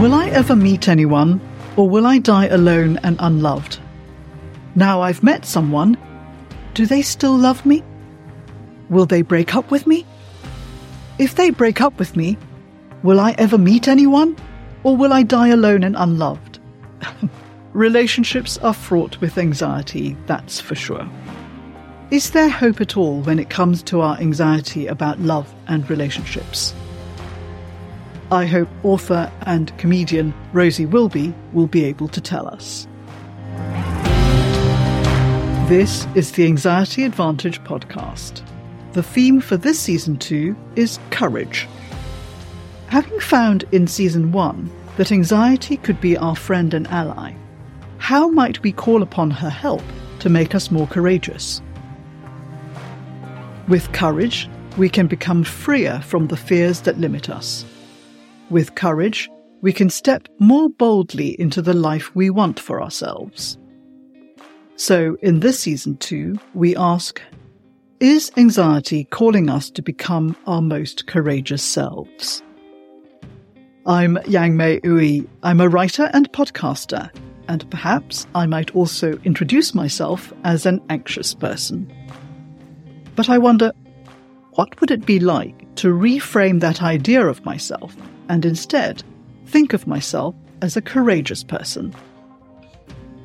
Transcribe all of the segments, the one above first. Will I ever meet anyone, or will I die alone and unloved? Now I've met someone, do they still love me? Will they break up with me? If they break up with me, will I ever meet anyone, or will I die alone and unloved? Relationships are fraught with anxiety, that's for sure. Is there hope at all when it comes to our anxiety about love and relationships? I hope author and comedian Rosie Wilby will be able to tell us. This is the Anxiety Advantage podcast. The theme for this season 2 is courage. Having found in season 1 that anxiety could be our friend and ally, how might we call upon her help to make us more courageous? With courage, we can become freer from the fears that limit us. With courage, we can step more boldly into the life we want for ourselves. So, in this season 2, we ask, is anxiety calling us to become our most courageous selves? I'm Yang-May Ooi. I'm a writer and podcaster, and perhaps I might also introduce myself as an anxious person. But I wonder, what would it be like to reframe that idea of myself and instead think of myself as a courageous person?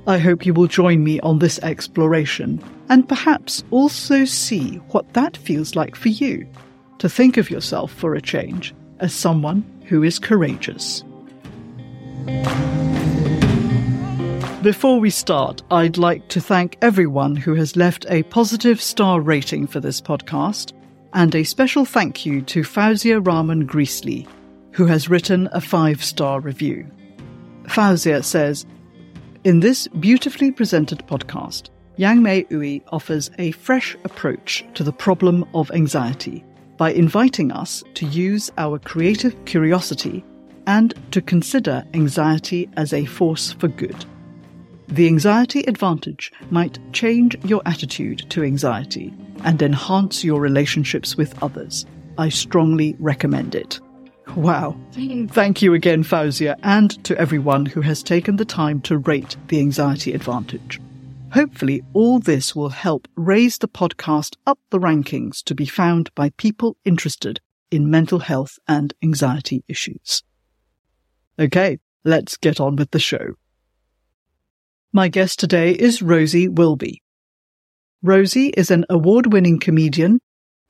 I hope you will join me on this exploration and perhaps also see what that feels like for you, to think of yourself for a change as someone who is courageous. Before we start, I'd like to thank everyone who has left a positive star rating for this podcast, and a special thank you to Fauzia Rahman Greasley, who has written a 5-star review. Fauzia says, in this beautifully presented podcast, Yang-May Ooi offers a fresh approach to the problem of anxiety by inviting us to use our creative curiosity and to consider anxiety as a force for good. The Anxiety Advantage might change your attitude to anxiety and enhance your relationships with others. I strongly recommend it. Wow. Thank you again, Fauzia, and to everyone who has taken the time to rate The Anxiety Advantage. Hopefully, all this will help raise the podcast up the rankings to be found by people interested in mental health and anxiety issues. Okay, let's get on with the show. My guest today is Rosie Wilby. Rosie is an award-winning comedian,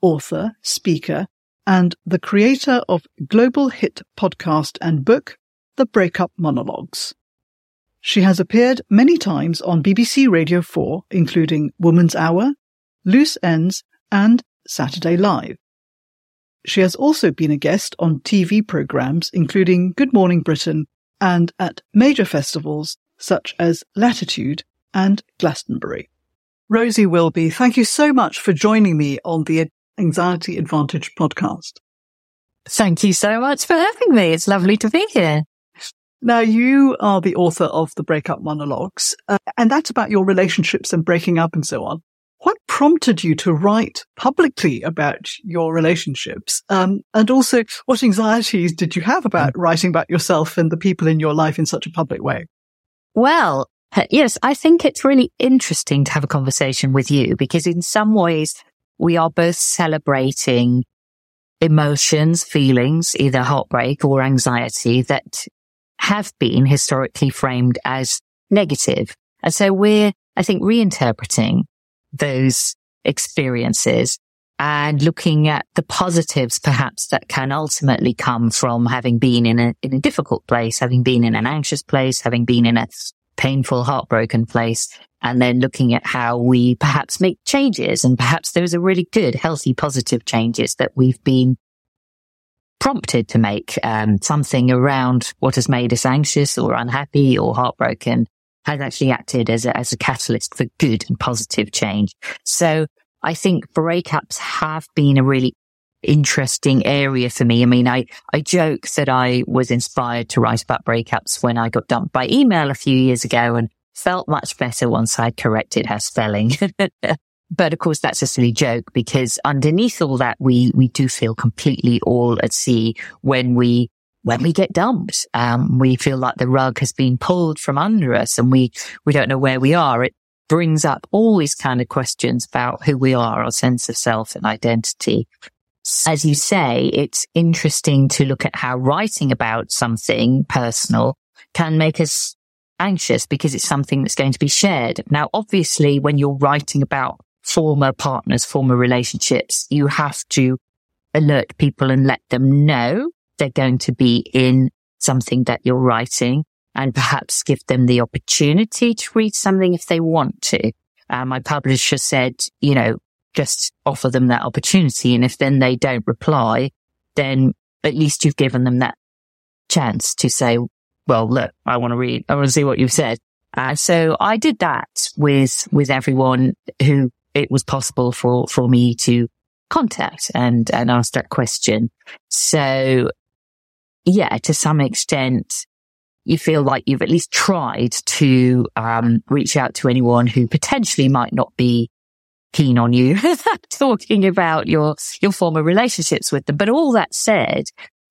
author, speaker, and the creator of global hit podcast and book, The Breakup Monologues. She has appeared many times on BBC Radio 4, including Woman's Hour, Loose Ends, and Saturday Live. She has also been a guest on TV programmes, including Good Morning Britain, and at major festivals such as Latitude and Glastonbury. Rosie Wilby, thank you so much for joining me on the Anxiety Advantage podcast. Thank you so much for having me. It's lovely to be here. Now, you are the author of The Breakup Monologues, and that's about your relationships and breaking up and so on. What prompted you to write publicly about your relationships? And also, what anxieties did you have about writing about yourself and the people in your life in such a public way? Well, yes, I think it's really interesting to have a conversation with you because in some ways we are both celebrating emotions, feelings, either heartbreak or anxiety that have been historically framed as negative. And so we're, I think, reinterpreting those experiences and looking at the positives perhaps that can ultimately come from having been in a difficult place, having been in an anxious place, having been in a painful, heartbroken place, and then looking at how we perhaps make changes. And perhaps those are really good, healthy, positive changes that we've been prompted to make. Something around what has made us anxious or unhappy or heartbroken has actually acted as a catalyst for good and positive change. So I think breakups have been a really interesting area for me. I mean, I joke that I was inspired to write about breakups when I got dumped by email a few years ago and felt much better once I corrected her spelling. But of course, that's a silly joke because underneath all that, we do feel completely all at sea when we when we get dumped, we feel like the rug has been pulled from under us and we don't know where we are. It brings up all these kind of questions about who we are, our sense of self and identity. As you say, it's interesting to look at how writing about something personal can make us anxious because it's something that's going to be shared. Now, obviously, when you're writing about former partners, former relationships, you have to alert people and let them know they're going to be in something that you're writing and perhaps give them the opportunity to read something if they want to. My publisher said, you know, just offer them that opportunity. And if then they don't reply, then at least you've given them that chance to say, well, look, I want to read. I want to see what you've said. So I did that with everyone who it was possible for me to contact and ask that question. So yeah, to some extent, you feel like you've at least tried to reach out to anyone who potentially might not be keen on you talking about your former relationships with them. But all that said,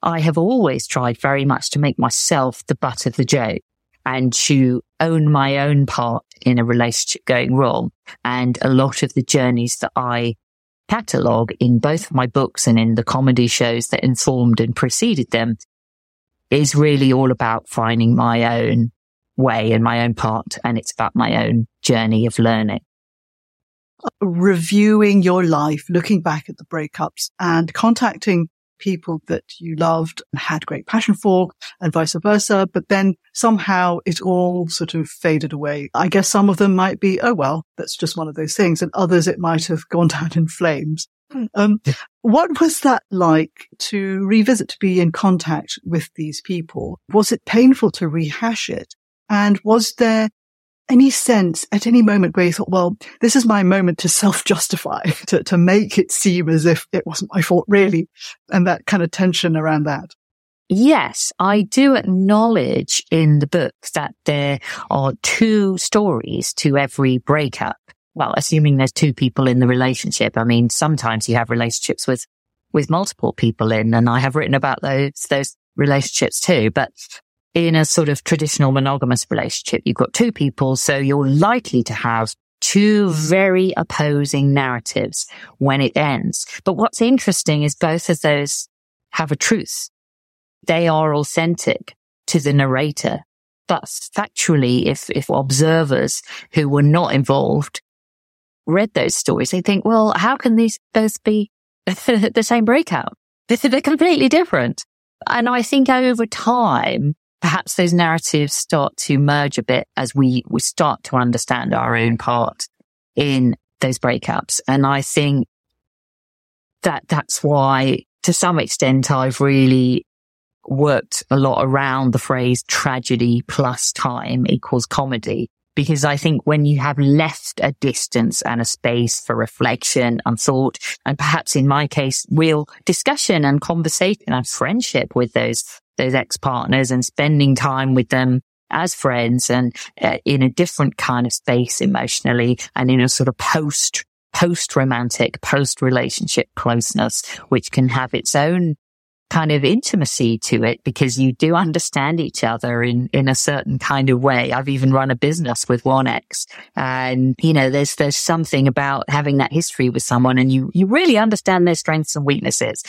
I have always tried very much to make myself the butt of the joke and to own my own part in a relationship going wrong. And a lot of the journeys that I catalogue in both my books and in the comedy shows that informed and preceded them is really all about finding my own way and my own part. And it's about my own journey of learning. Reviewing your life, looking back at the breakups and contacting people that you loved and had great passion for and vice versa. But then somehow it all sort of faded away. I guess some of them might be, oh, well, that's just one of those things. And others, it might have gone down in flames. What was that like to revisit, to be in contact with these people? Was it painful to rehash it? And was there any sense at any moment where you thought, well, this is my moment to self-justify, to make it seem as if it wasn't my fault, really, and that kind of tension around that? Yes, I do acknowledge in the book that there are two stories to every breakup. Well, assuming there's two people in the relationship. I mean, sometimes you have relationships with multiple people in, and I have written about those relationships too. But in a sort of traditional monogamous relationship, you've got two people, so you're likely to have two very opposing narratives when it ends. But what's interesting is both of those have a truth. They are authentic to the narrator. But factually, if observers who were not involved read those stories, they think, well, how can these both be the same breakup? They're completely different. And I think over time, perhaps those narratives start to merge a bit as we start to understand our own part in those breakups. And I think that's why, to some extent, I've really worked a lot around the phrase tragedy plus time equals comedy. Because I think when you have left a distance and a space for reflection and thought, and perhaps in my case, real discussion and conversation and friendship with those ex-partners and spending time with them as friends and in a different kind of space emotionally and in a sort of post-romantic, post-relationship closeness, which can have its own kind of intimacy to it because you do understand each other in a certain kind of way. I've even run a business with one ex and, you know, there's something about having that history with someone and you really understand their strengths and weaknesses.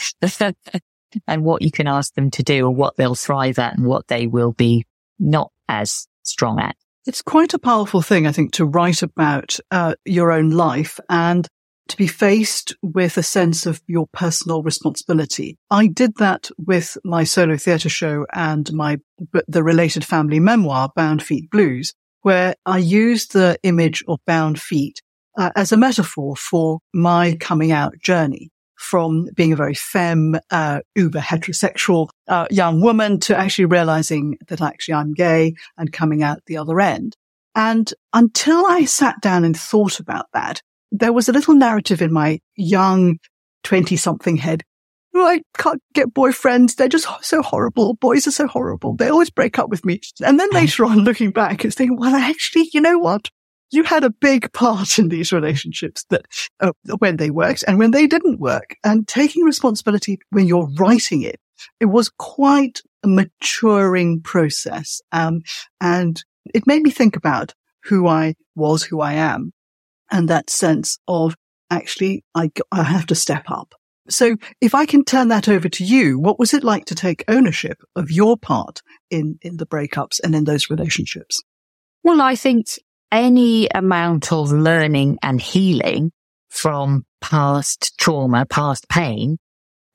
And what you can ask them to do and what they'll thrive at and what they will be not as strong at. It's quite a powerful thing, I think, to write about your own life and to be faced with a sense of your personal responsibility. I did that with my solo theatre show and the related family memoir, Bound Feet Blues, where I used the image of bound feet as a metaphor for my coming out journey. From being a very femme, uber heterosexual young woman to actually realizing that actually I'm gay and coming out the other end. And until I sat down and thought about that, there was a little narrative in my young 20-something head. Oh, I can't get boyfriends. They're just so horrible. Boys are so horrible. They always break up with me. And then later on, looking back, it's thinking, well, actually, you know what? You had a big part in these relationships that when they worked and when they didn't work, and taking responsibility when you're writing it was quite maturing process. And it made me think about who I was, who I am, and that sense of actually, I have to step up. So if I can turn that over to you, what was it like to take ownership of your part in the breakups and in those relationships? Well, I think any amount of learning and healing from past trauma, past pain,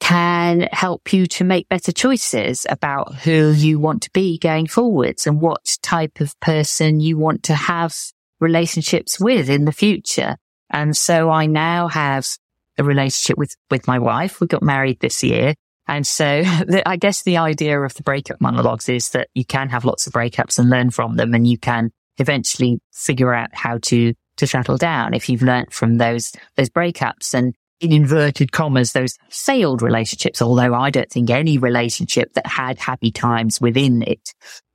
can help you to make better choices about who you want to be going forwards and what type of person you want to have relationships with in the future. And so I now have a relationship with my wife. We got married this year. And so I guess the idea of the breakup monologues is that you can have lots of breakups and learn from them, and you can eventually figure out how to settle down if you've learnt from those breakups and, in inverted commas, those failed relationships, although I don't think any relationship that had happy times within it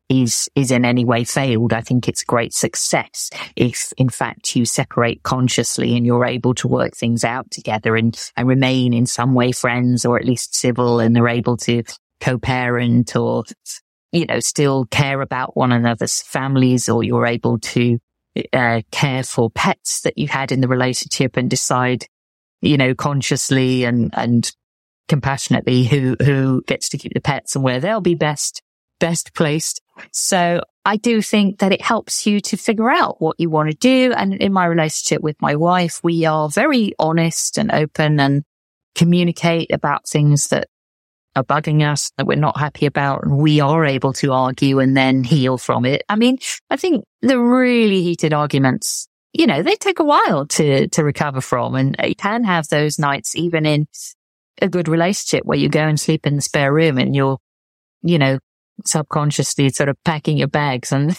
is in any way failed. I think it's great success if, in fact, you separate consciously and you're able to work things out together and remain in some way friends, or at least civil, and they're able to co-parent or, you know, still care about one another's families, or you're able to care for pets that you had in the relationship and decide, you know, consciously and compassionately who gets to keep the pets and where they'll be best placed. So I do think that it helps you to figure out what you want to do. And in my relationship with my wife, we are very honest and open and communicate about things that are bugging us, that we're not happy about, and we are able to argue and then heal from it. I mean, I think the really heated arguments, you know, they take a while to recover from, and you can have those nights even in a good relationship where you go and sleep in the spare room and you're, you know, subconsciously sort of packing your bags and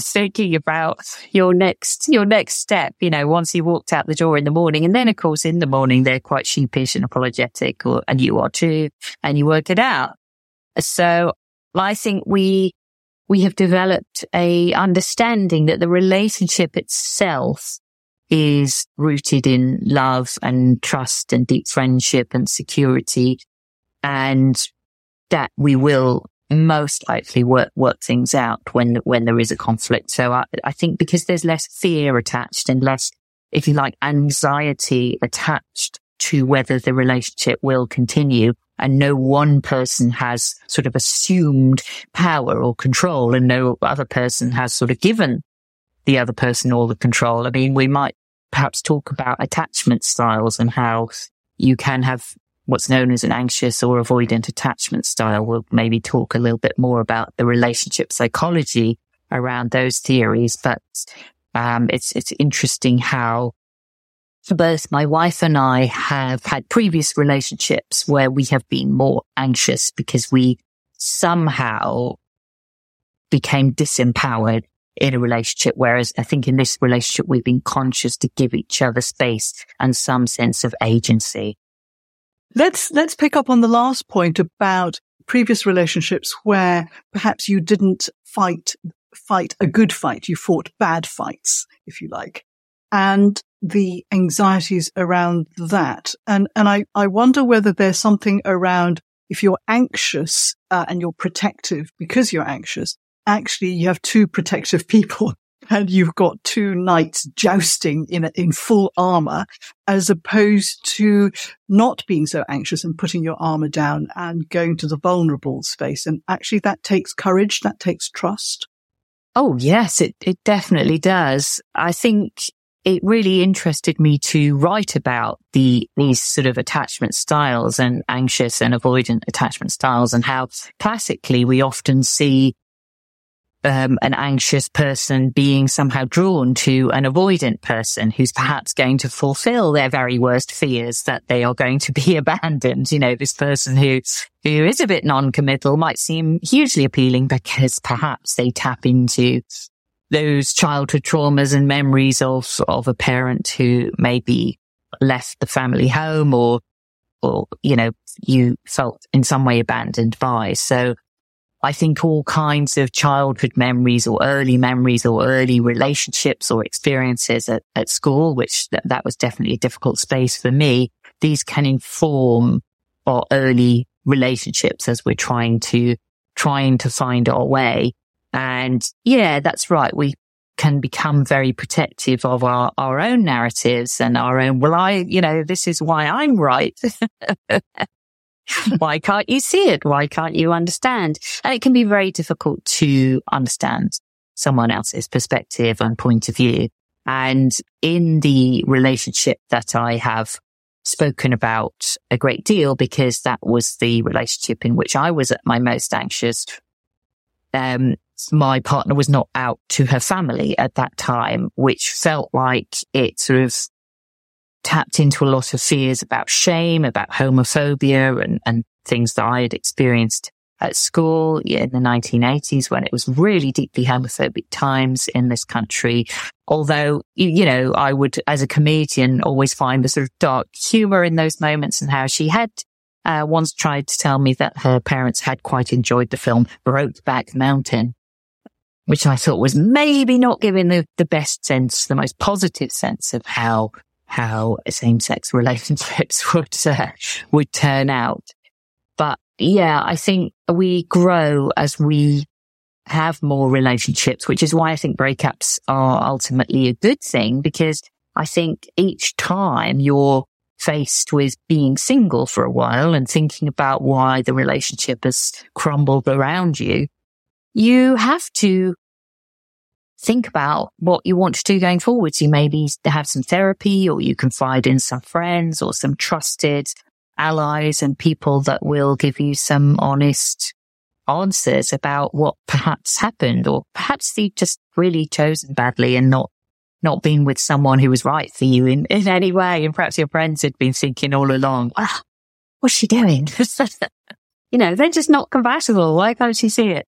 thinking about your next step, you know, once you walked out the door in the morning. And then, of course, in the morning, they're quite sheepish and apologetic, and you are too, and you work it out. So I think we have developed a understanding that the relationship itself is rooted in love and trust and deep friendship and security, and that we will most likely work things out when there is a conflict. So I think because there's less fear attached and less, if you like, anxiety attached to whether the relationship will continue, and no one person has sort of assumed power or control, and no other person has sort of given the other person all the control. I mean, we might perhaps talk about attachment styles and how you can have what's known as an anxious or avoidant attachment style. We'll maybe talk a little bit more about the relationship psychology around those theories. But it's interesting how both my wife and I have had previous relationships where we have been more anxious because we somehow became disempowered in a relationship, whereas I think in this relationship we've been conscious to give each other space and some sense of agency. Let's pick up on the last point about previous relationships where perhaps you didn't fight a good fight. You fought bad fights, if you like, and the anxieties around that. And I wonder whether there's something around, if you're anxious and you're protective because you're anxious, actually you have two protective people and you've got two knights jousting in full armor, as opposed to not being so anxious and putting your armor down and going to the vulnerable space. And actually that takes courage, that takes trust. Oh, yes, it definitely does. I think it really interested me to write about these sort of attachment styles and anxious and avoidant attachment styles, and how classically we often see an anxious person being somehow drawn to an avoidant person who's perhaps going to fulfill their very worst fears that they are going to be abandoned. You know, this person who is a bit non-committal might seem hugely appealing because perhaps they tap into those childhood traumas and memories of a parent who maybe left the family home or, you know, you felt in some way abandoned by. So I think all kinds of childhood memories or early relationships or experiences at school, which that was definitely a difficult space for me, these can inform our early relationships as we're trying to find our way. And yeah, that's right. We can become very protective of our own narratives and our own, this is why I'm right. Why can't you see it? Why can't you understand? And it can be very difficult to understand someone else's perspective and point of view. And in the relationship that I have spoken about a great deal, because that was the relationship in which I was at my most anxious. My partner was not out to her family at that time, which felt like it sort of tapped into a lot of fears about shame, about homophobia and things that I had experienced at school in the 1980s, when it was really deeply homophobic times in this country. Although, I would, as a comedian, always find the sort of dark humor in those moments, and how she had once tried to tell me that her parents had quite enjoyed the film Brokeback Mountain, which I thought was maybe not giving the best sense, the most positive sense of how same-sex relationships would turn out. But yeah, I think we grow as we have more relationships, which is why I think breakups are ultimately a good thing, because I think each time you're faced with being single for a while and thinking about why the relationship has crumbled around you, you have to think about what you want to do going forward. You maybe have some therapy, or you confide in some friends or some trusted allies and people that will give you some honest answers about what perhaps happened, or perhaps you just really chosen badly and not been with someone who was right for you in any way. And perhaps your friends had been thinking all along, what's she doing? They're just not compatible. Why can't she see it?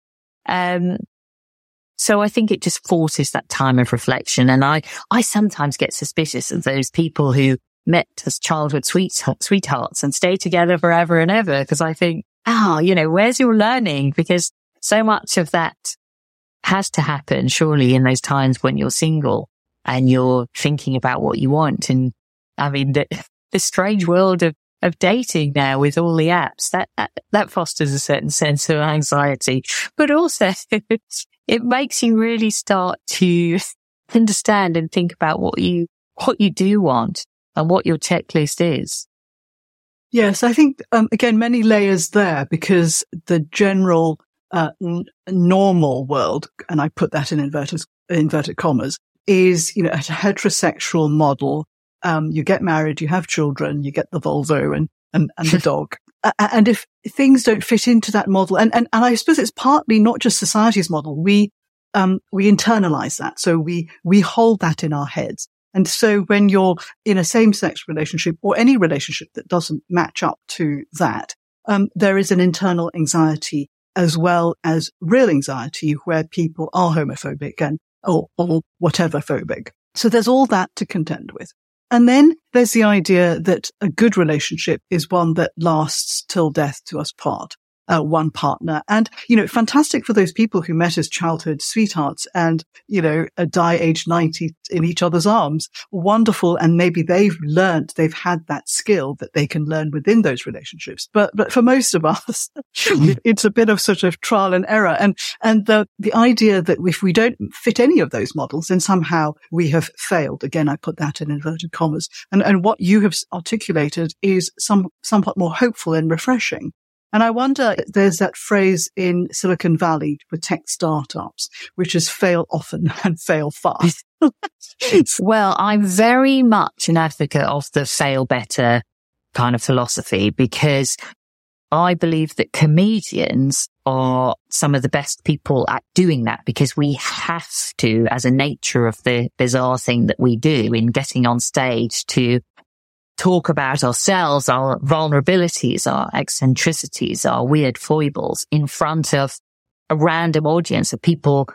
So I think it just forces that time of reflection. And I sometimes get suspicious of those people who met as childhood sweethearts and stay together forever and ever. Because I think, where's your learning? Because so much of that has to happen, surely, in those times when you're single and you're thinking about what you want. And I mean, the strange world of dating now with all the apps, that fosters a certain sense of anxiety. But also, it makes you really start to understand and think about what you do want and what your checklist is. Yes, I think, again, many layers there, because the general normal world, and I put that in inverted commas, is, a heterosexual model. You get married, you have children, you get the Volvo and the dog. And if things don't fit into that model, and I suppose it's partly not just society's model, we internalize that. So we hold that in our heads. And so when you're in a same-sex relationship, or any relationship that doesn't match up to that, there is an internal anxiety as well as real anxiety, where people are homophobic or whatever phobic. So there's all that to contend with. And then there's the idea that a good relationship is one that lasts till death do us part, one partner. And, fantastic for those people who met as childhood sweethearts and, die age 90 in each other's arms. Wonderful. And maybe they've had that skill that they can learn within those relationships. But for most of us, it's a bit of sort of trial and error. And the idea that if we don't fit any of those models, then somehow we have failed. Again, I put that in inverted commas. And what you have articulated is somewhat more hopeful and refreshing. And I wonder, there's that phrase in Silicon Valley for tech startups, which is fail often and fail fast. Well, I'm very much an advocate of the fail better kind of philosophy, because I believe that comedians are some of the best people at doing that, because we have to, as a nature of the bizarre thing that we do in getting on stage, to talk about ourselves, our vulnerabilities, our eccentricities, our weird foibles in front of a random audience of people,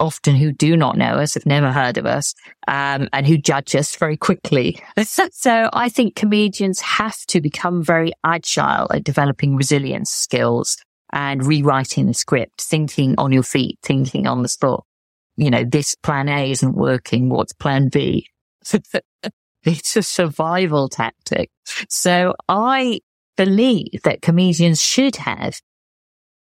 often who do not know us, have never heard of us, and who judge us very quickly. So I think comedians have to become very agile at developing resilience skills and rewriting the script, thinking on your feet, thinking on the spot. This plan A isn't working. What's plan B? It's a survival tactic. So I believe that comedians should have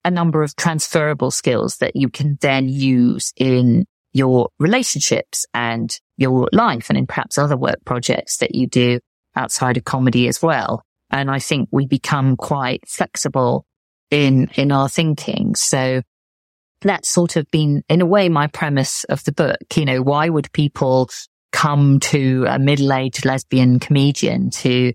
a number of transferable skills that you can then use in your relationships and your life and in perhaps other work projects that you do outside of comedy as well. And I think we become quite flexible in our thinking. So that's sort of been, in a way, my premise of the book. You know, why would people come to a middle-aged lesbian comedian to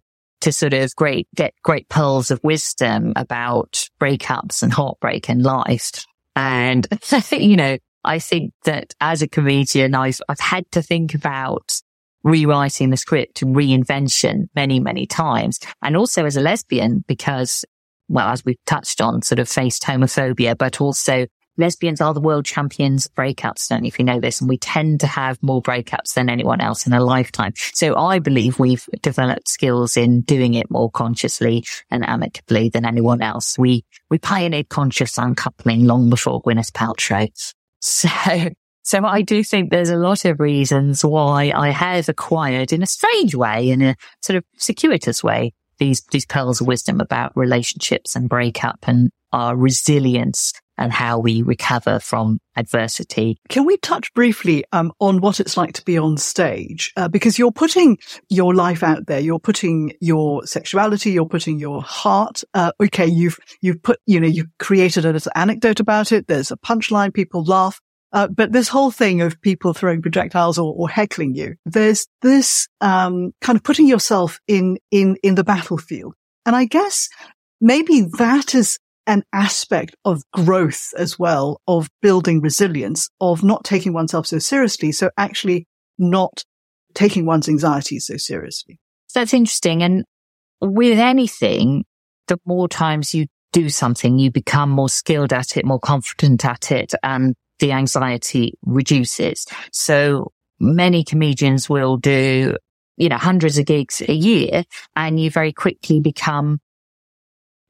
sort of get great pearls of wisdom about breakups and heartbreak and life? And you know, I think that as a comedian, I've had to think about rewriting the script and reinvention many, many times. And also as a lesbian, because, well, as we've touched on, sort of faced homophobia, but also lesbians are the world champions of breakups. Don't know if you know this, and we tend to have more breakups than anyone else in a lifetime. So I believe we've developed skills in doing it more consciously and amicably than anyone else. We pioneered conscious uncoupling long before Gwyneth Paltrow. So I do think there's a lot of reasons why I have acquired, in a strange way, in a sort of circuitous way, these pearls of wisdom about relationships and breakup and our resilience and how we recover from adversity. Can we touch briefly on what it's like to be on stage? Because you're putting your life out there, you're putting your sexuality, you're putting your heart. Okay, you've put, you know, you've created a little anecdote about it. There's a punchline, people laugh. But this whole thing of people throwing projectiles or heckling you, there's this kind of putting yourself in the battlefield. And I guess maybe that is an aspect of growth as well, of building resilience, of not taking oneself so seriously, so actually not taking one's anxiety so seriously. That's interesting. And with anything, the more times you do something, you become more skilled at it, more confident at it, and the anxiety reduces. So many comedians will do, you know, hundreds of gigs a year, and you very quickly become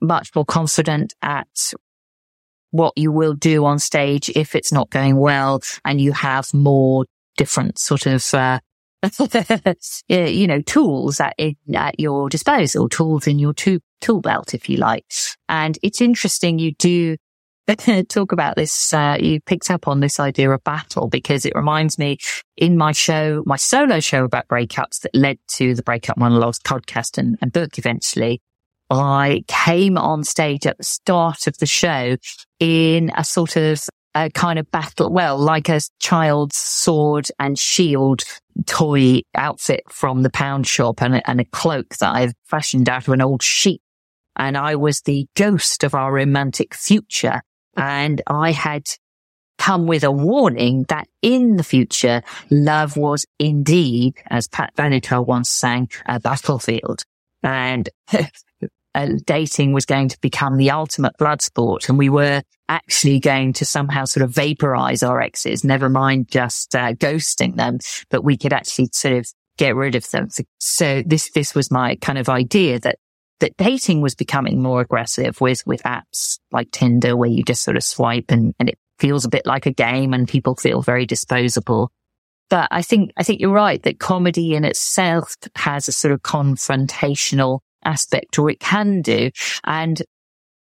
much more confident at what you will do on stage if it's not going well, and you have more different sort of, you know, tools at your disposal, tools in your tool belt, if you like. And it's interesting you do talk about this, you picked up on this idea of battle, because it reminds me, in my show, my solo show about breakups that led to the Breakup Monologues podcast and book eventually, I came on stage at the start of the show in a sort of a kind of battle, well, like a child's sword and shield toy outfit from the pound shop, and a cloak that I've fashioned out of an old sheep. And I was the ghost of our romantic future. And I had come with a warning that in the future, love was indeed, as Pat Benatar once sang, a battlefield. And dating was going to become the ultimate blood sport, and we were actually going to somehow sort of vaporize our exes, never mind just ghosting them, but we could actually sort of get rid of them. So this was my kind of idea that dating was becoming more aggressive with apps like Tinder, where you just sort of swipe and it feels a bit like a game and people feel very disposable. But I think you're right that comedy in itself has a sort of confrontational aspect, or it can do. And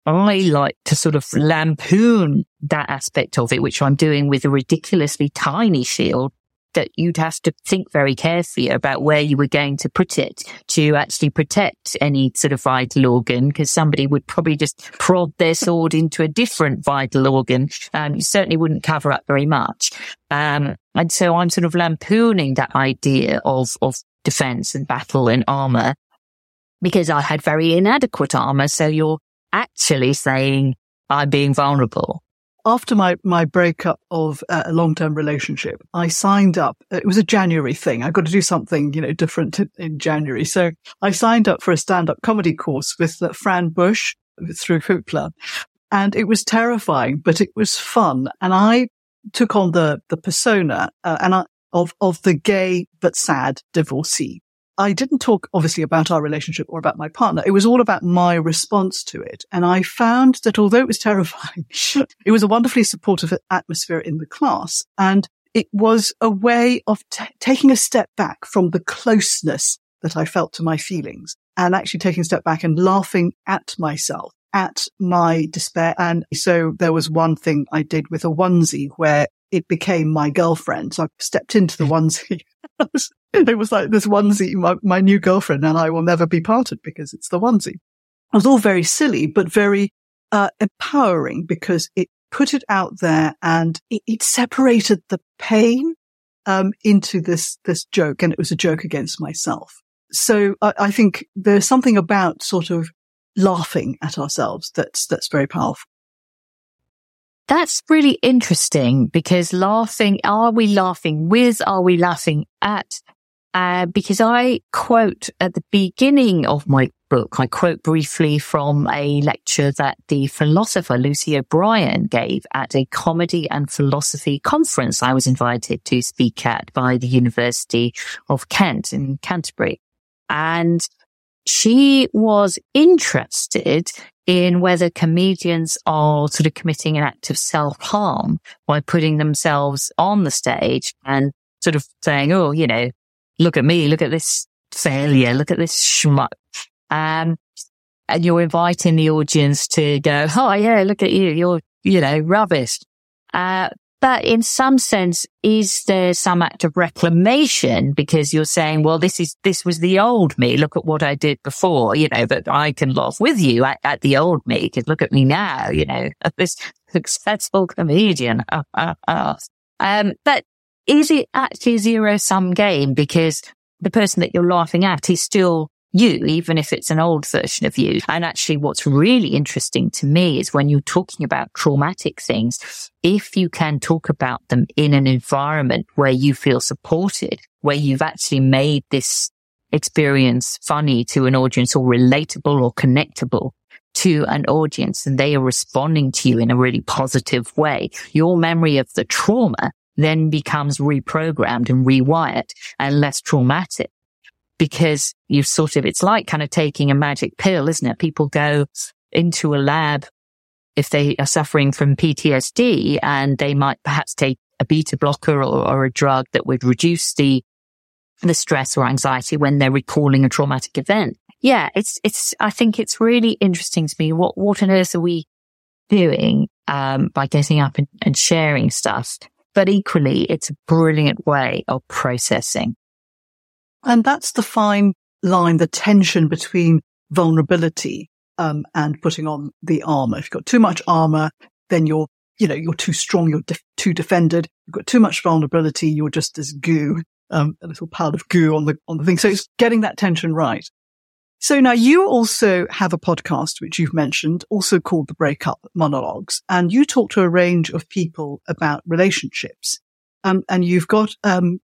I like to sort of lampoon that aspect of it, which I'm doing with a ridiculously tiny shield that you'd have to think very carefully about where you were going to put it to actually protect any sort of vital organ, because somebody would probably just prod their sword into a different vital organ. You certainly wouldn't cover up very much. And so I'm sort of lampooning that idea of defense and battle and armor, because I had very inadequate armor. So you're actually saying I'm being vulnerable. After my breakup of a long-term relationship, I signed up. It was a January thing. I got to do something, you know, different in January. So I signed up for a stand-up comedy course with Fran Bush through Hoopla. And it was terrifying, but it was fun. And I took on the persona of the gay but sad divorcee. I didn't talk, obviously, about our relationship or about my partner. It was all about my response to it. And I found that although it was terrifying, it was a wonderfully supportive atmosphere in the class. And it was a way of taking a step back from the closeness that I felt to my feelings and actually taking a step back and laughing at myself, at my despair. And so there was one thing I did with a onesie where it became my girlfriend. So I stepped into the onesie. It was like this onesie, my new girlfriend, and I will never be parted because it's the onesie. It was all very silly, but very empowering, because it put it out there and it separated the pain into this joke. And it was a joke against myself. So I think there's something about sort of laughing at ourselves that's very powerful. That's really interesting, because laughing, are we laughing with? Are we laughing at? Because I quote at the beginning of my book, I quote briefly from a lecture that the philosopher Lucy O'Brien gave at a comedy and philosophy conference I was invited to speak at by the University of Kent in Canterbury. And she was interested in whether comedians are sort of committing an act of self-harm by putting themselves on the stage and sort of saying, oh, you know, look at me, look at this failure, look at this schmuck. And you're inviting the audience to go, oh, yeah, look at you, you're, you know, rubbish. But in some sense, is there some act of reclamation, because you're saying, well, this was the old me. Look at what I did before, you know, but I can laugh with you at the old me, because look at me now, you know, this successful comedian. But is it actually a zero-sum game, because the person that you're laughing at is still you, even if it's an old version of you? And actually what's really interesting to me is when you're talking about traumatic things, if you can talk about them in an environment where you feel supported, where you've actually made this experience funny to an audience, or relatable or connectable to an audience, and they are responding to you in a really positive way, your memory of the trauma then becomes reprogrammed and rewired and less traumatic. Because you've sort of, it's like kind of taking a magic pill, isn't it? People go into a lab if they are suffering from PTSD, and they might perhaps take a beta blocker or a drug that would reduce the stress or anxiety when they're recalling a traumatic event. Yeah, it's I think it's really interesting to me. What on earth are we doing by getting up and sharing stuff? But equally, it's a brilliant way of processing. And that's the fine line, the tension between vulnerability and putting on the armor. If you've got too much armor, then you're too strong, you're too defended. You've got too much vulnerability, you're just as goo, a little pile of goo on the thing. So it's getting that tension right. So now you also have a podcast, which you've mentioned, also called The Breakup Monologues, and you talk to a range of people about relationships. And you've got some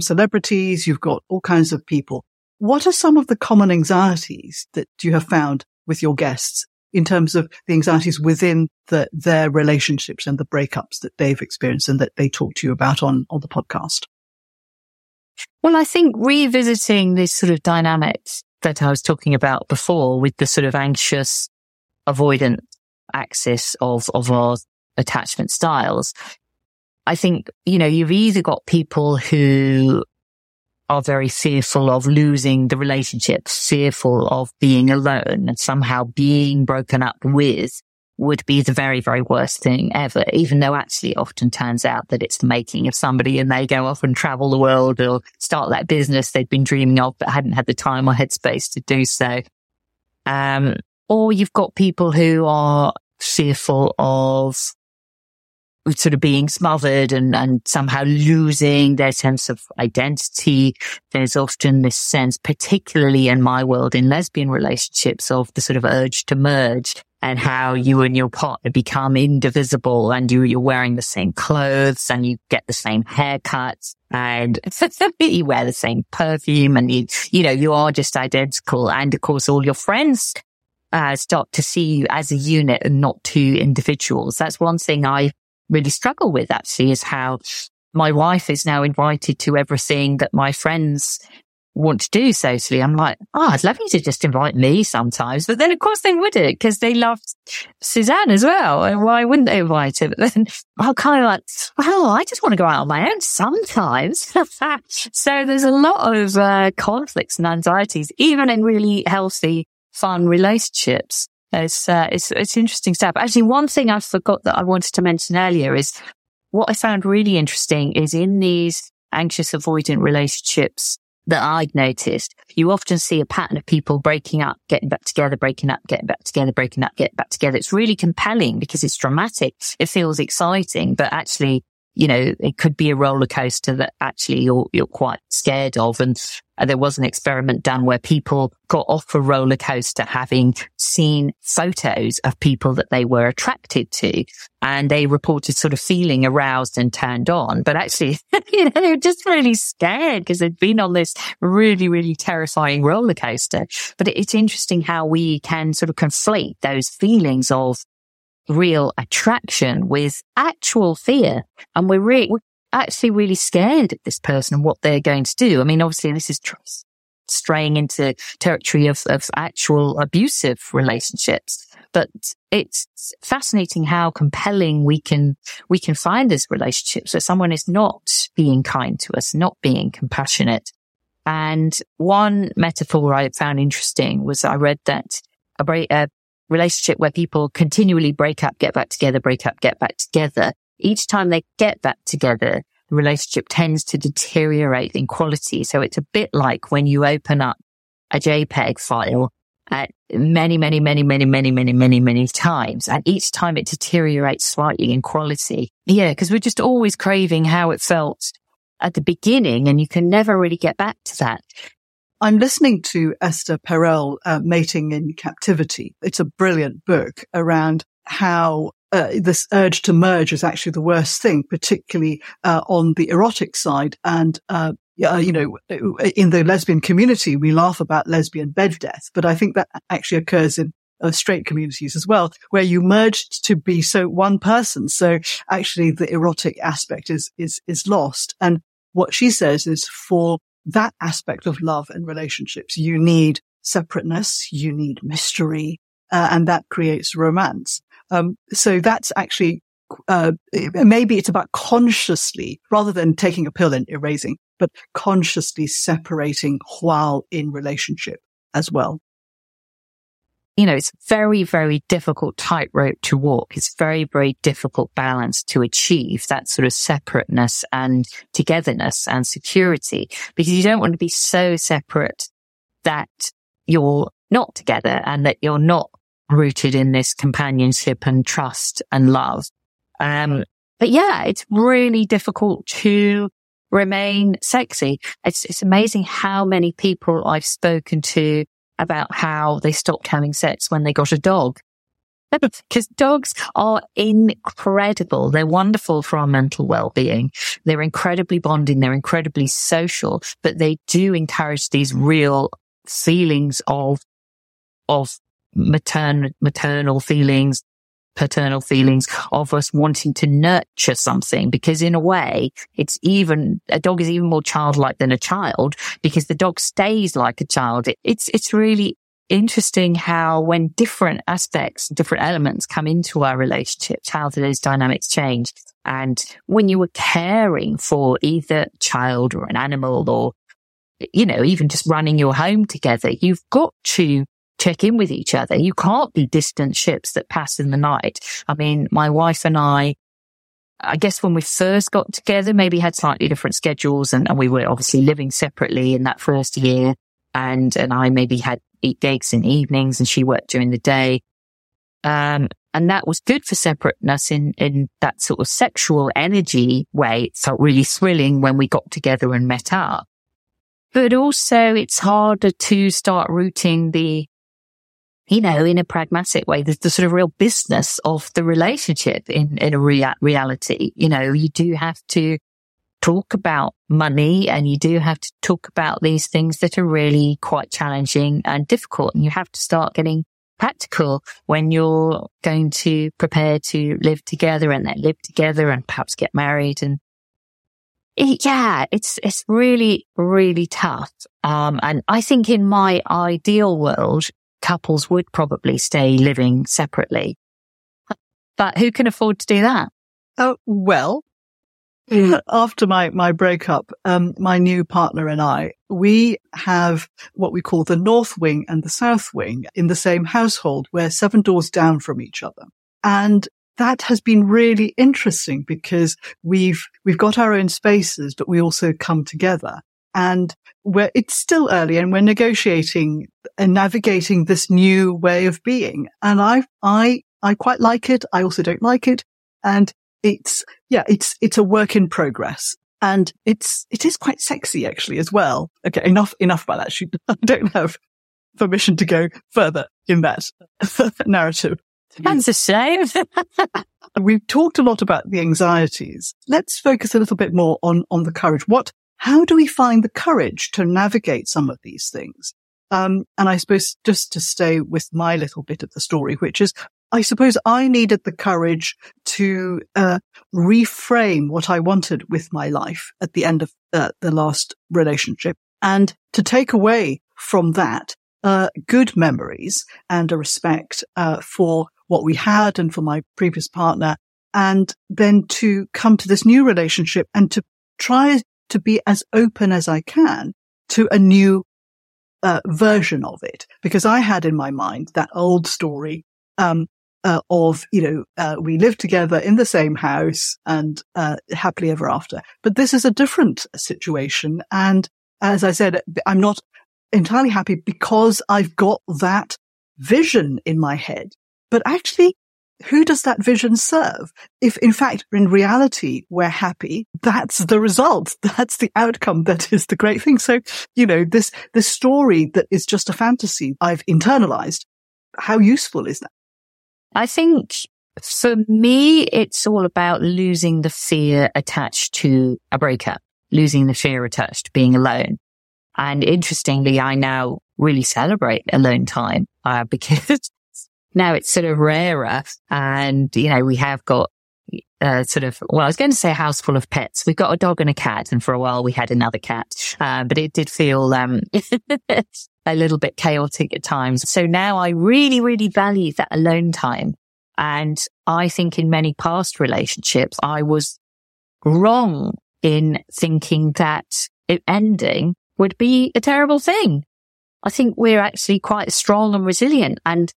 celebrities, you've got all kinds of people. What are some of the common anxieties that you have found with your guests in terms of the anxieties within their relationships and the breakups that they've experienced and that they talk to you about on the podcast? Well, I think revisiting this sort of dynamics that I was talking about before with the sort of anxious avoidant axis of our attachment styles, I think, you know, you've either got people who are very fearful of losing the relationship, fearful of being alone, and somehow being broken up with would be the very, very worst thing ever, even though actually often turns out that it's the making of somebody, and they go off and travel the world or start that business they'd been dreaming of but hadn't had the time or headspace to do so. Or you've got people who are fearful of sort of being smothered and somehow losing their sense of identity. There's often this sense, particularly in my world, in lesbian relationships, of the sort of urge to merge, and how you and your partner become indivisible, and you're wearing the same clothes, and you get the same haircuts, and you wear the same perfume, and you know, you are just identical. And of course, all your friends start to see you as a unit and not two individuals. That's one thing I really struggle with, actually, is how my wife is now invited to everything that my friends want to do socially, I'm like, oh, I'd love you to just invite me sometimes. But then, of course, they wouldn't, because they loved Suzanne as well. And why wouldn't they invite her? But then I'm kind of like, well, I just want to go out on my own sometimes. So there's a lot of conflicts and anxieties, even in really healthy, fun relationships. It's interesting stuff. Actually, one thing I forgot that I wanted to mention earlier is what I found really interesting is in these anxious avoidant relationships that I'd noticed, you often see a pattern of people breaking up, getting back together, breaking up, getting back together, breaking up, getting back together. It's really compelling because it's dramatic. It feels exciting, but actually, you know, it could be a roller coaster that actually you're quite scared of. And there was an experiment done where people got off a roller coaster having seen photos of people that they were attracted to, and they reported sort of feeling aroused and turned on. But actually, you know, they were just really scared because they'd been on this really, really terrifying roller coaster. But it's interesting how we can sort of conflate those feelings of real attraction with actual fear. And we're actually really scared of this person and what they're going to do. I mean, obviously this is straying into territory of actual abusive relationships, but it's fascinating how compelling we can find this relationship. So someone is not being kind to us, not being compassionate. And one metaphor I found interesting was I read that a relationship where people continually break up, get back together, break up, get back together. Each time they get back together, the relationship tends to deteriorate in quality. So it's a bit like when you open up a JPEG file at many, many, many, many, many, many, many, many times. And each time it deteriorates slightly in quality. Yeah, because we're just always craving how it felt at the beginning, and you can never really get back to that. I'm listening to Esther Perel, Mating in Captivity. It's a brilliant book around how this urge to merge is actually the worst thing, particularly on the erotic side. And, you know, in the lesbian community, we laugh about lesbian bed death, but I think that actually occurs in straight communities as well, where you merged to be so one person. So actually the erotic aspect is lost. And what she says is for that aspect of love and relationships, you need separateness, you need mystery, and that creates romance. So that's actually, maybe it's about consciously, rather than taking a pill and erasing, but consciously separating while in relationship as well. You know, it's very, very difficult tightrope to walk. It's very, very difficult balance to achieve that sort of separateness and togetherness and security, because you don't want to be so separate that you're not together and that you're not rooted in this companionship and trust and love. But yeah, it's really difficult to remain sexy. It's amazing how many people I've spoken to about how they stopped having sex when they got a dog. Because dogs are incredible. They're wonderful for our mental well-being. They're incredibly bonding. They're incredibly social, but they do encourage these real feelings of maternal feelings, paternal feelings of us wanting to nurture something, because in a way a dog is even more childlike than a child, because the dog stays like a child. It's really interesting how when different aspects, different elements come into our relationships, how those dynamics change. And when you were caring for either a child or an animal, or, you know, even just running your home together, you've got to check in with each other. You can't be distant ships that pass in the night. I mean, my wife and I guess when we first got together, maybe had slightly different schedules, and we were obviously living separately in that first year. And I maybe had 8 gigs in evenings and she worked during the day. And that was good for separateness in that sort of sexual energy way. It felt really thrilling when we got together and met up. But also it's harder to start rooting the, you know, in a pragmatic way, the sort of real business of the relationship in a reality. You know, you do have to talk about money, and you do have to talk about these things that are really quite challenging and difficult. And you have to start getting practical when you're going to prepare to live together and then live together and perhaps get married. And Yeah, it's really, really tough. And I think in my ideal world, couples would probably stay living separately. But who can afford to do that? Oh, well, after my breakup, my new partner and I, we have what we call the North Wing and the South Wing in the same household. We're 7 doors down from each other. And that has been really interesting because we've got our own spaces, but we also come together. And it's still early and we're negotiating and navigating this new way of being. And I quite like it. I also don't like it. And it's a work in progress. And it is quite sexy actually as well. Okay. Enough about that. I don't have permission to go further in that narrative. That's a shame. We've talked a lot about the anxieties. Let's focus a little bit more on the courage. How do we find the courage to navigate some of these things? And I suppose just to stay with my little bit of the story, which is, I suppose I needed the courage to reframe what I wanted with my life at the end of the last relationship and to take away from that good memories and a respect for what we had and for my previous partner, and then to come to this new relationship and to try to be as open as I can to a new version of it. Because I had in my mind that old story of, we lived together in the same house and happily ever after. But this is a different situation. And as I said, I'm not entirely happy because I've got that vision in my head. But actually, who does that vision serve? If in fact, in reality, we're happy, that's the result. That's the outcome. That is the great thing. So, this story that is just a fantasy I've internalized, how useful is that? I think for me, it's all about losing the fear attached to a breakup, losing the fear attached to being alone. And interestingly, I now really celebrate alone time because now it's sort of rarer. And, we have got I was going to say a house full of pets. We've got a dog and a cat. And for a while we had another cat, but it did feel a little bit chaotic at times. So now I really, really value that alone time. And I think in many past relationships, I was wrong in thinking that ending would be a terrible thing. I think we're actually quite strong and resilient, and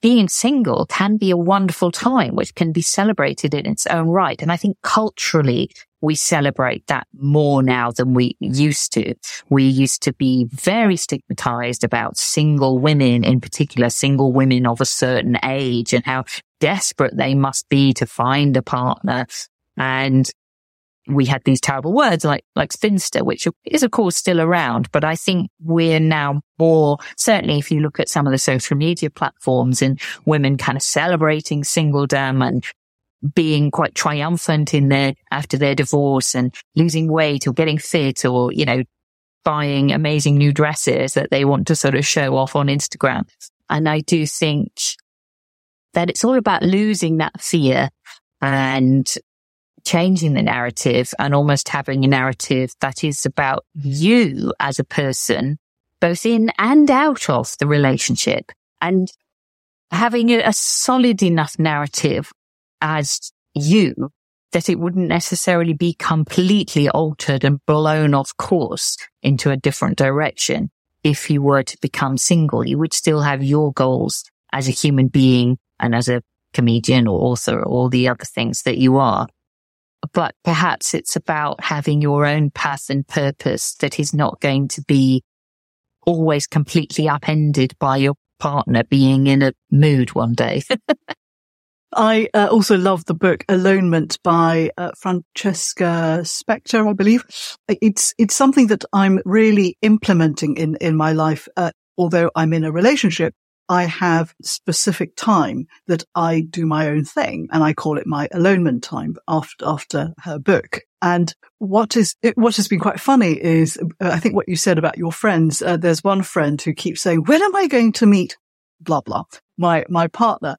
being single can be a wonderful time, which can be celebrated in its own right. And I think culturally, we celebrate that more now than we used to. We used to be very stigmatized about single women, in particular, single women of a certain age and how desperate they must be to find a partner. And we had these terrible words like spinster, which is of course still around, but I think we're now more, certainly if you look at some of the social media platforms and women kind of celebrating singledom and being quite triumphant after their divorce and losing weight or getting fit or, buying amazing new dresses that they want to sort of show off on Instagram. And I do think that it's all about losing that fear and changing the narrative and almost having a narrative that is about you as a person, both in and out of the relationship, and having a solid enough narrative as you that it wouldn't necessarily be completely altered and blown off course into a different direction. If you were to become single, you would still have your goals as a human being and as a comedian or author or all the other things that you are. But perhaps it's about having your own path and purpose that is not going to be always completely upended by your partner being in a mood one day. I also love the book Alonement by Francesca Spector, I believe. It's something that I'm really implementing in my life. Although I'm in a relationship, I have specific time that I do my own thing, and I call it my alonement time after her book. And what has been quite funny is, I think what you said about your friends, there's one friend who keeps saying, when am I going to meet blah, blah, my partner?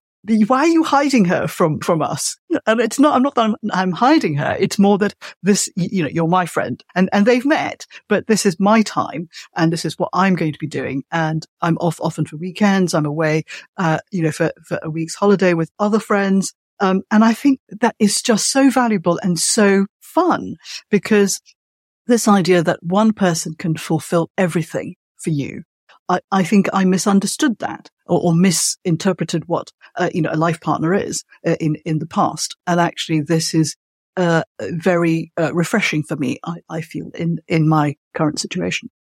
why are you hiding her from us? And it's not, I'm hiding her. It's more that this, you know, you're my friend and they've met, but this is my time and this is what I'm going to be doing. And I'm off often for weekends. I'm away, you know, for a week's holiday with other friends. And I think that is just so valuable and so fun, because this idea that one person can fulfill everything for you. I think I misunderstood that or misinterpreted what, you know, a life partner is in the past. And actually this is, very, refreshing for me, I feel in my current situation.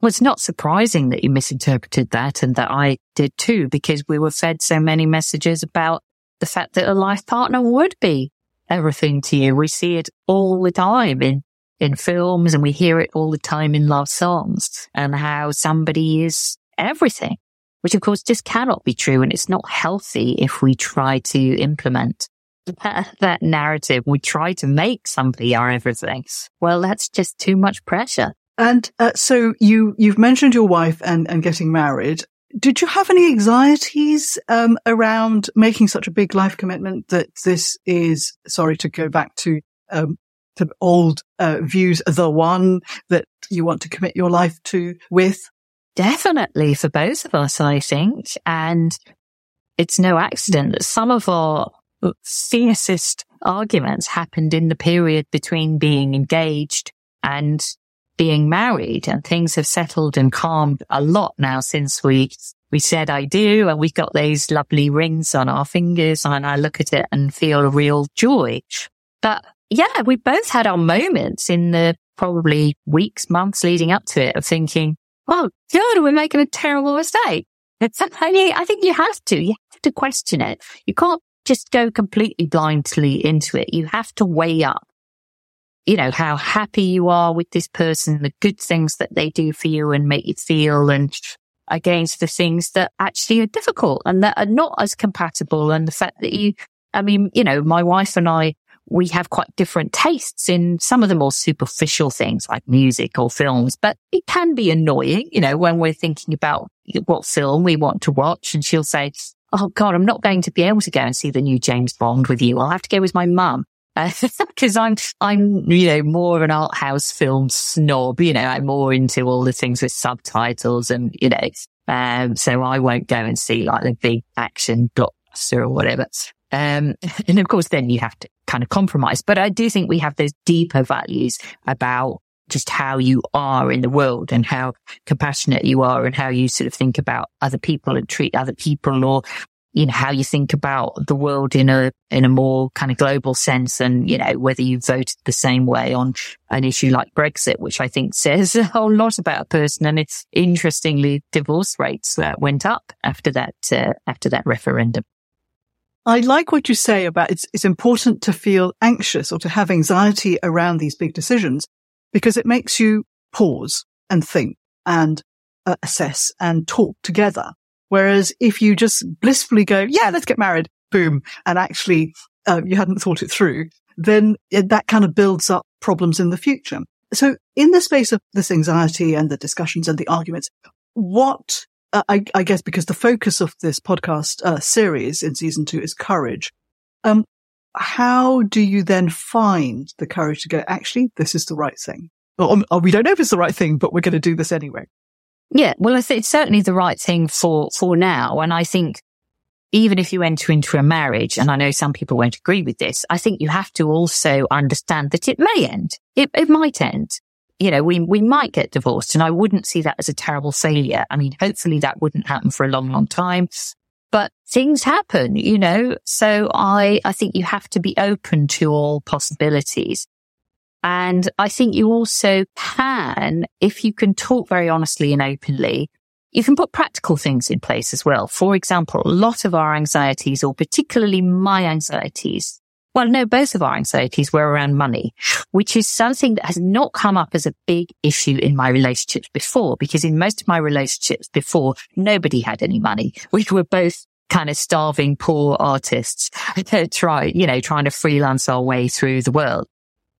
Well, it's not surprising that you misinterpreted that and that I did too, because we were fed so many messages about the fact that a life partner would be everything to you. We see it all the time in films, and we hear it all the time in love songs, and how somebody is everything, which of course just cannot be true. And it's not healthy if we try to implement that narrative. We try to make somebody our everything. Well, that's just too much pressure. And so you've mentioned your wife and getting married. Did you have any anxieties around making such a big life commitment that this is, sorry to go back to old views, the one that you want to commit your life to with? Definitely, for both of us, I think. And it's no accident that some of our fiercest arguments happened in the period between being engaged and being married, and things have settled and calmed a lot now since we said I do, and we got those lovely rings on our fingers, and I look at it and feel a real joy. But yeah, we both had our moments in the probably weeks, months leading up to it of thinking, oh God, we're making a terrible mistake. I think you have to question it. You can't just go completely blindly into it. You have to weigh up, you know, how happy you are with this person, the good things that they do for you and make you feel, and against the things that actually are difficult and that are not as compatible. And the fact that my wife and I, we have quite different tastes in some of the more superficial things like music or films, but it can be annoying, you know, when we're thinking about what film we want to watch. And she'll say, oh God, I'm not going to be able to go and see the new James Bond with you. I'll have to go with my mum. Because I'm, you know, more of an art house film snob, you know, I'm more into all the things with subtitles and, you know, so I won't go and see like the big action blockbuster or whatever. And of course then you have to kind of compromise. But I do think we have those deeper values about just how you are in the world and how compassionate you are and how you sort of think about other people and treat other people, or, you know, how you think about the world in a more kind of global sense, and, you know, whether you voted the same way on an issue like Brexit, which I think says a whole lot about a person. And it's interestingly, divorce rates went up after that referendum. I like what you say about it's important to feel anxious or to have anxiety around these big decisions, because it makes you pause and think and assess and talk together. Whereas if you just blissfully go, yeah, let's get married, boom, and actually you hadn't thought it through, then that kind of builds up problems in the future. So in the space of this anxiety and the discussions and the arguments, what, I guess, because the focus of this podcast series in season 2 is courage, how do you then find the courage to go, actually, this is the right thing? Or we don't know if it's the right thing, but we're going to do this anyway. Yeah, well, I think it's certainly the right thing for now. And I think even if you enter into a marriage, and I know some people won't agree with this, I think you have to also understand that it may end. It might end. You know, we might get divorced, and I wouldn't see that as a terrible failure. I mean, hopefully that wouldn't happen for a long, long time, but things happen, you know. So I think you have to be open to all possibilities. And I think you also can, if you can talk very honestly and openly, you can put practical things in place as well. For example, a lot of our anxieties, or particularly my anxieties, both of our anxieties were around money, which is something that has not come up as a big issue in my relationships before, because in most of my relationships before, nobody had any money. We were both kind of starving, poor artists trying to freelance our way through the world.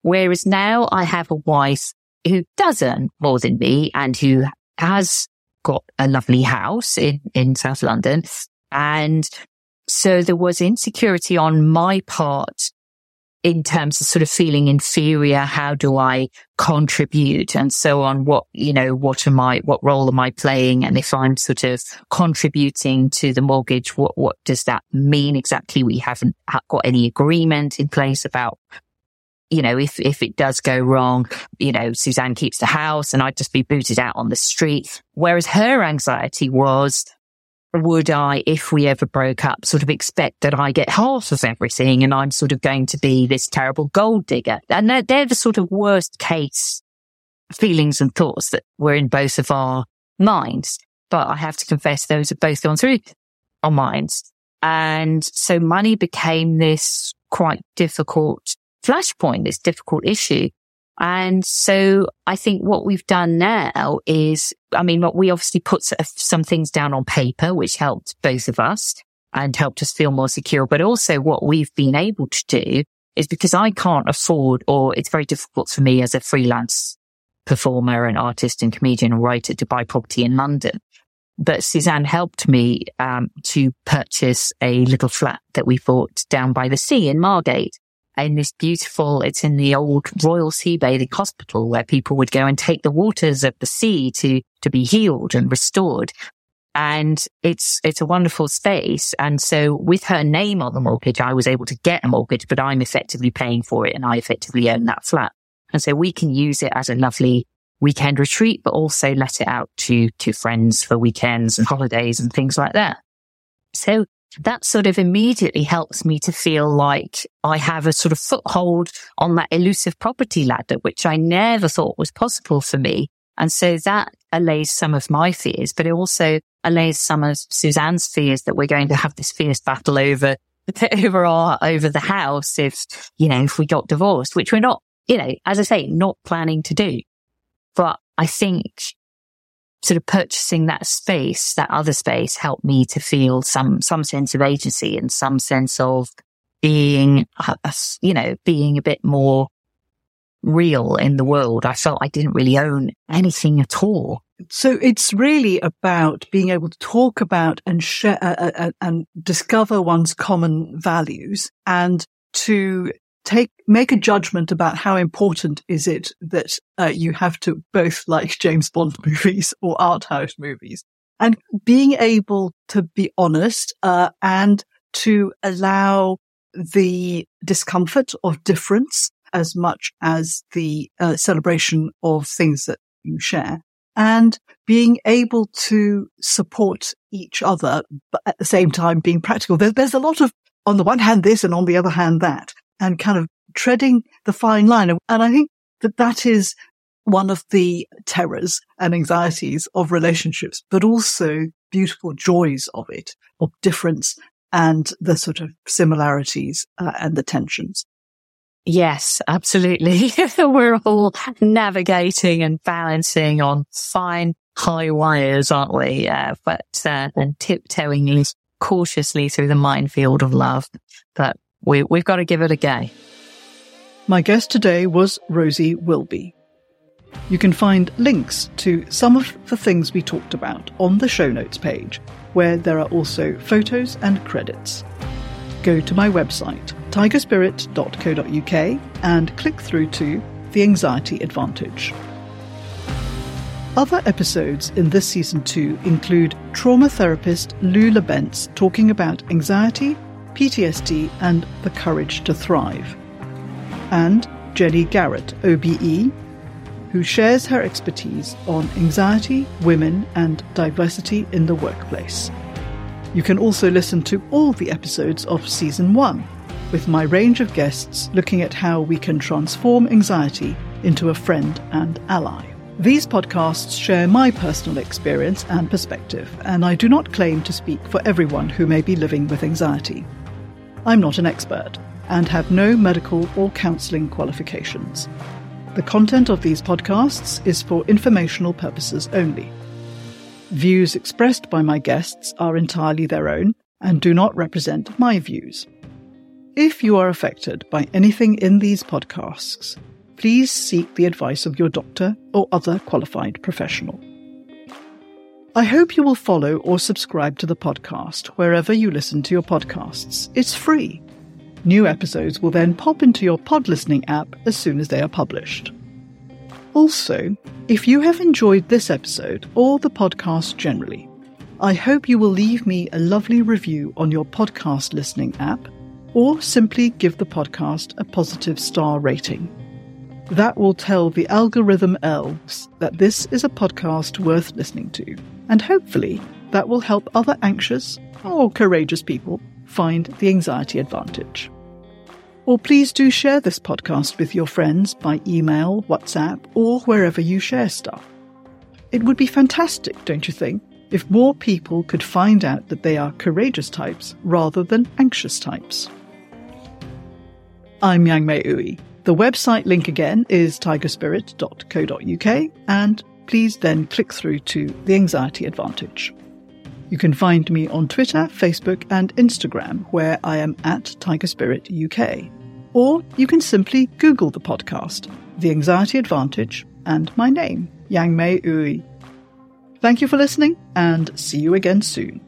Whereas now I have a wife who does earn more than me and who has got a lovely house in South London, and So there was insecurity on my part in terms of sort of feeling inferior. How do I contribute and so on? What role am I playing? And if I'm sort of contributing to the mortgage, what does that mean exactly? We haven't got any agreement in place about, if it does go wrong, Suzanne keeps the house and I'd just be booted out on the street. Whereas her anxiety was, would I, if we ever broke up, sort of expect that I get half of everything and I'm sort of going to be this terrible gold digger? And they're the sort of worst case feelings and thoughts that were in both of our minds. But I have to confess, those have both gone through our minds. And so money became this quite difficult flashpoint, this difficult issue. And so I think what we've done now is, we obviously put some things down on paper, which helped both of us and helped us feel more secure. But also what we've been able to do is, because I can't afford, or it's very difficult for me as a freelance performer and artist and comedian and writer, to buy property in London. But Suzanne helped me to purchase a little flat that we bought down by the sea in Margate. In this beautiful, it's in the old Royal Sea Bathing Hospital, where people would go and take the waters of the sea to be healed and restored. And it's a wonderful space. And so with her name on the mortgage, I was able to get a mortgage, but I'm effectively paying for it and I effectively own that flat. And so we can use it as a lovely weekend retreat, but also let it out to friends for weekends and holidays and things like that. So that sort of immediately helps me to feel like I have a sort of foothold on that elusive property ladder, which I never thought was possible for me. And so that allays some of my fears, but it also allays some of Suzanne's fears that we're going to have this fierce battle over the house if we got divorced, which we're not, as I say, not planning to do. But I think sort of purchasing that space, that other space, helped me to feel some sense of agency and some sense of being a bit more real in the world. I felt I didn't really own anything at all. So it's really about being able to talk about and share and discover one's common values, and to make a judgment about how important is it that you have to both like James Bond movies or art house movies, and being able to be honest and to allow the discomfort of difference as much as the celebration of things that you share, and being able to support each other, but at the same time being practical. There's a lot of, on the one hand, this and on the other hand, that. And kind of treading the fine line. And I think that is one of the terrors and anxieties of relationships, but also beautiful joys of it, of difference and the sort of similarities and the tensions. Yes, absolutely. We're all navigating and balancing on fine high wires, aren't we? But tiptoeing cautiously through the minefield of love. But We've got to give it a go. My guest today was Rosie Wilby. You can find links to some of the things we talked about on the show notes page, where there are also photos and credits. Go to my website, tigerspirit.co.uk, and click through to The Anxiety Advantage. Other episodes in this season 2 include trauma therapist Lou Labentz talking about anxiety, PTSD and the courage to thrive, and Jenny Garrett, OBE, who shares her expertise on anxiety, women and diversity in the workplace. You can also listen to all the episodes of Season 1, with my range of guests looking at how we can transform anxiety into a friend and ally. These podcasts share my personal experience and perspective, and I do not claim to speak for everyone who may be living with anxiety. I'm not an expert and have no medical or counselling qualifications. The content of these podcasts is for informational purposes only. Views expressed by my guests are entirely their own and do not represent my views. If you are affected by anything in these podcasts, please seek the advice of your doctor or other qualified professional. I hope you will follow or subscribe to the podcast wherever you listen to your podcasts. It's free. New episodes will then pop into your pod listening app as soon as they are published. Also, if you have enjoyed this episode or the podcast generally, I hope you will leave me a lovely review on your podcast listening app or simply give the podcast a positive star rating. That will tell the algorithm elves that this is a podcast worth listening to, and hopefully that will help other anxious or courageous people find the Anxiety Advantage. Or please do share this podcast with your friends by email, WhatsApp, or wherever you share stuff. It would be fantastic, don't you think, if more people could find out that they are courageous types rather than anxious types. I'm Yang-May Ooi. The website link again is tigerspirit.co.uk, and please then click through to The Anxiety Advantage. You can find me on Twitter, Facebook and Instagram, where I am at tigerspirit.uk. Or you can simply Google the podcast, The Anxiety Advantage, and my name, Yang-May Ooi. Thank you for listening, and see you again soon.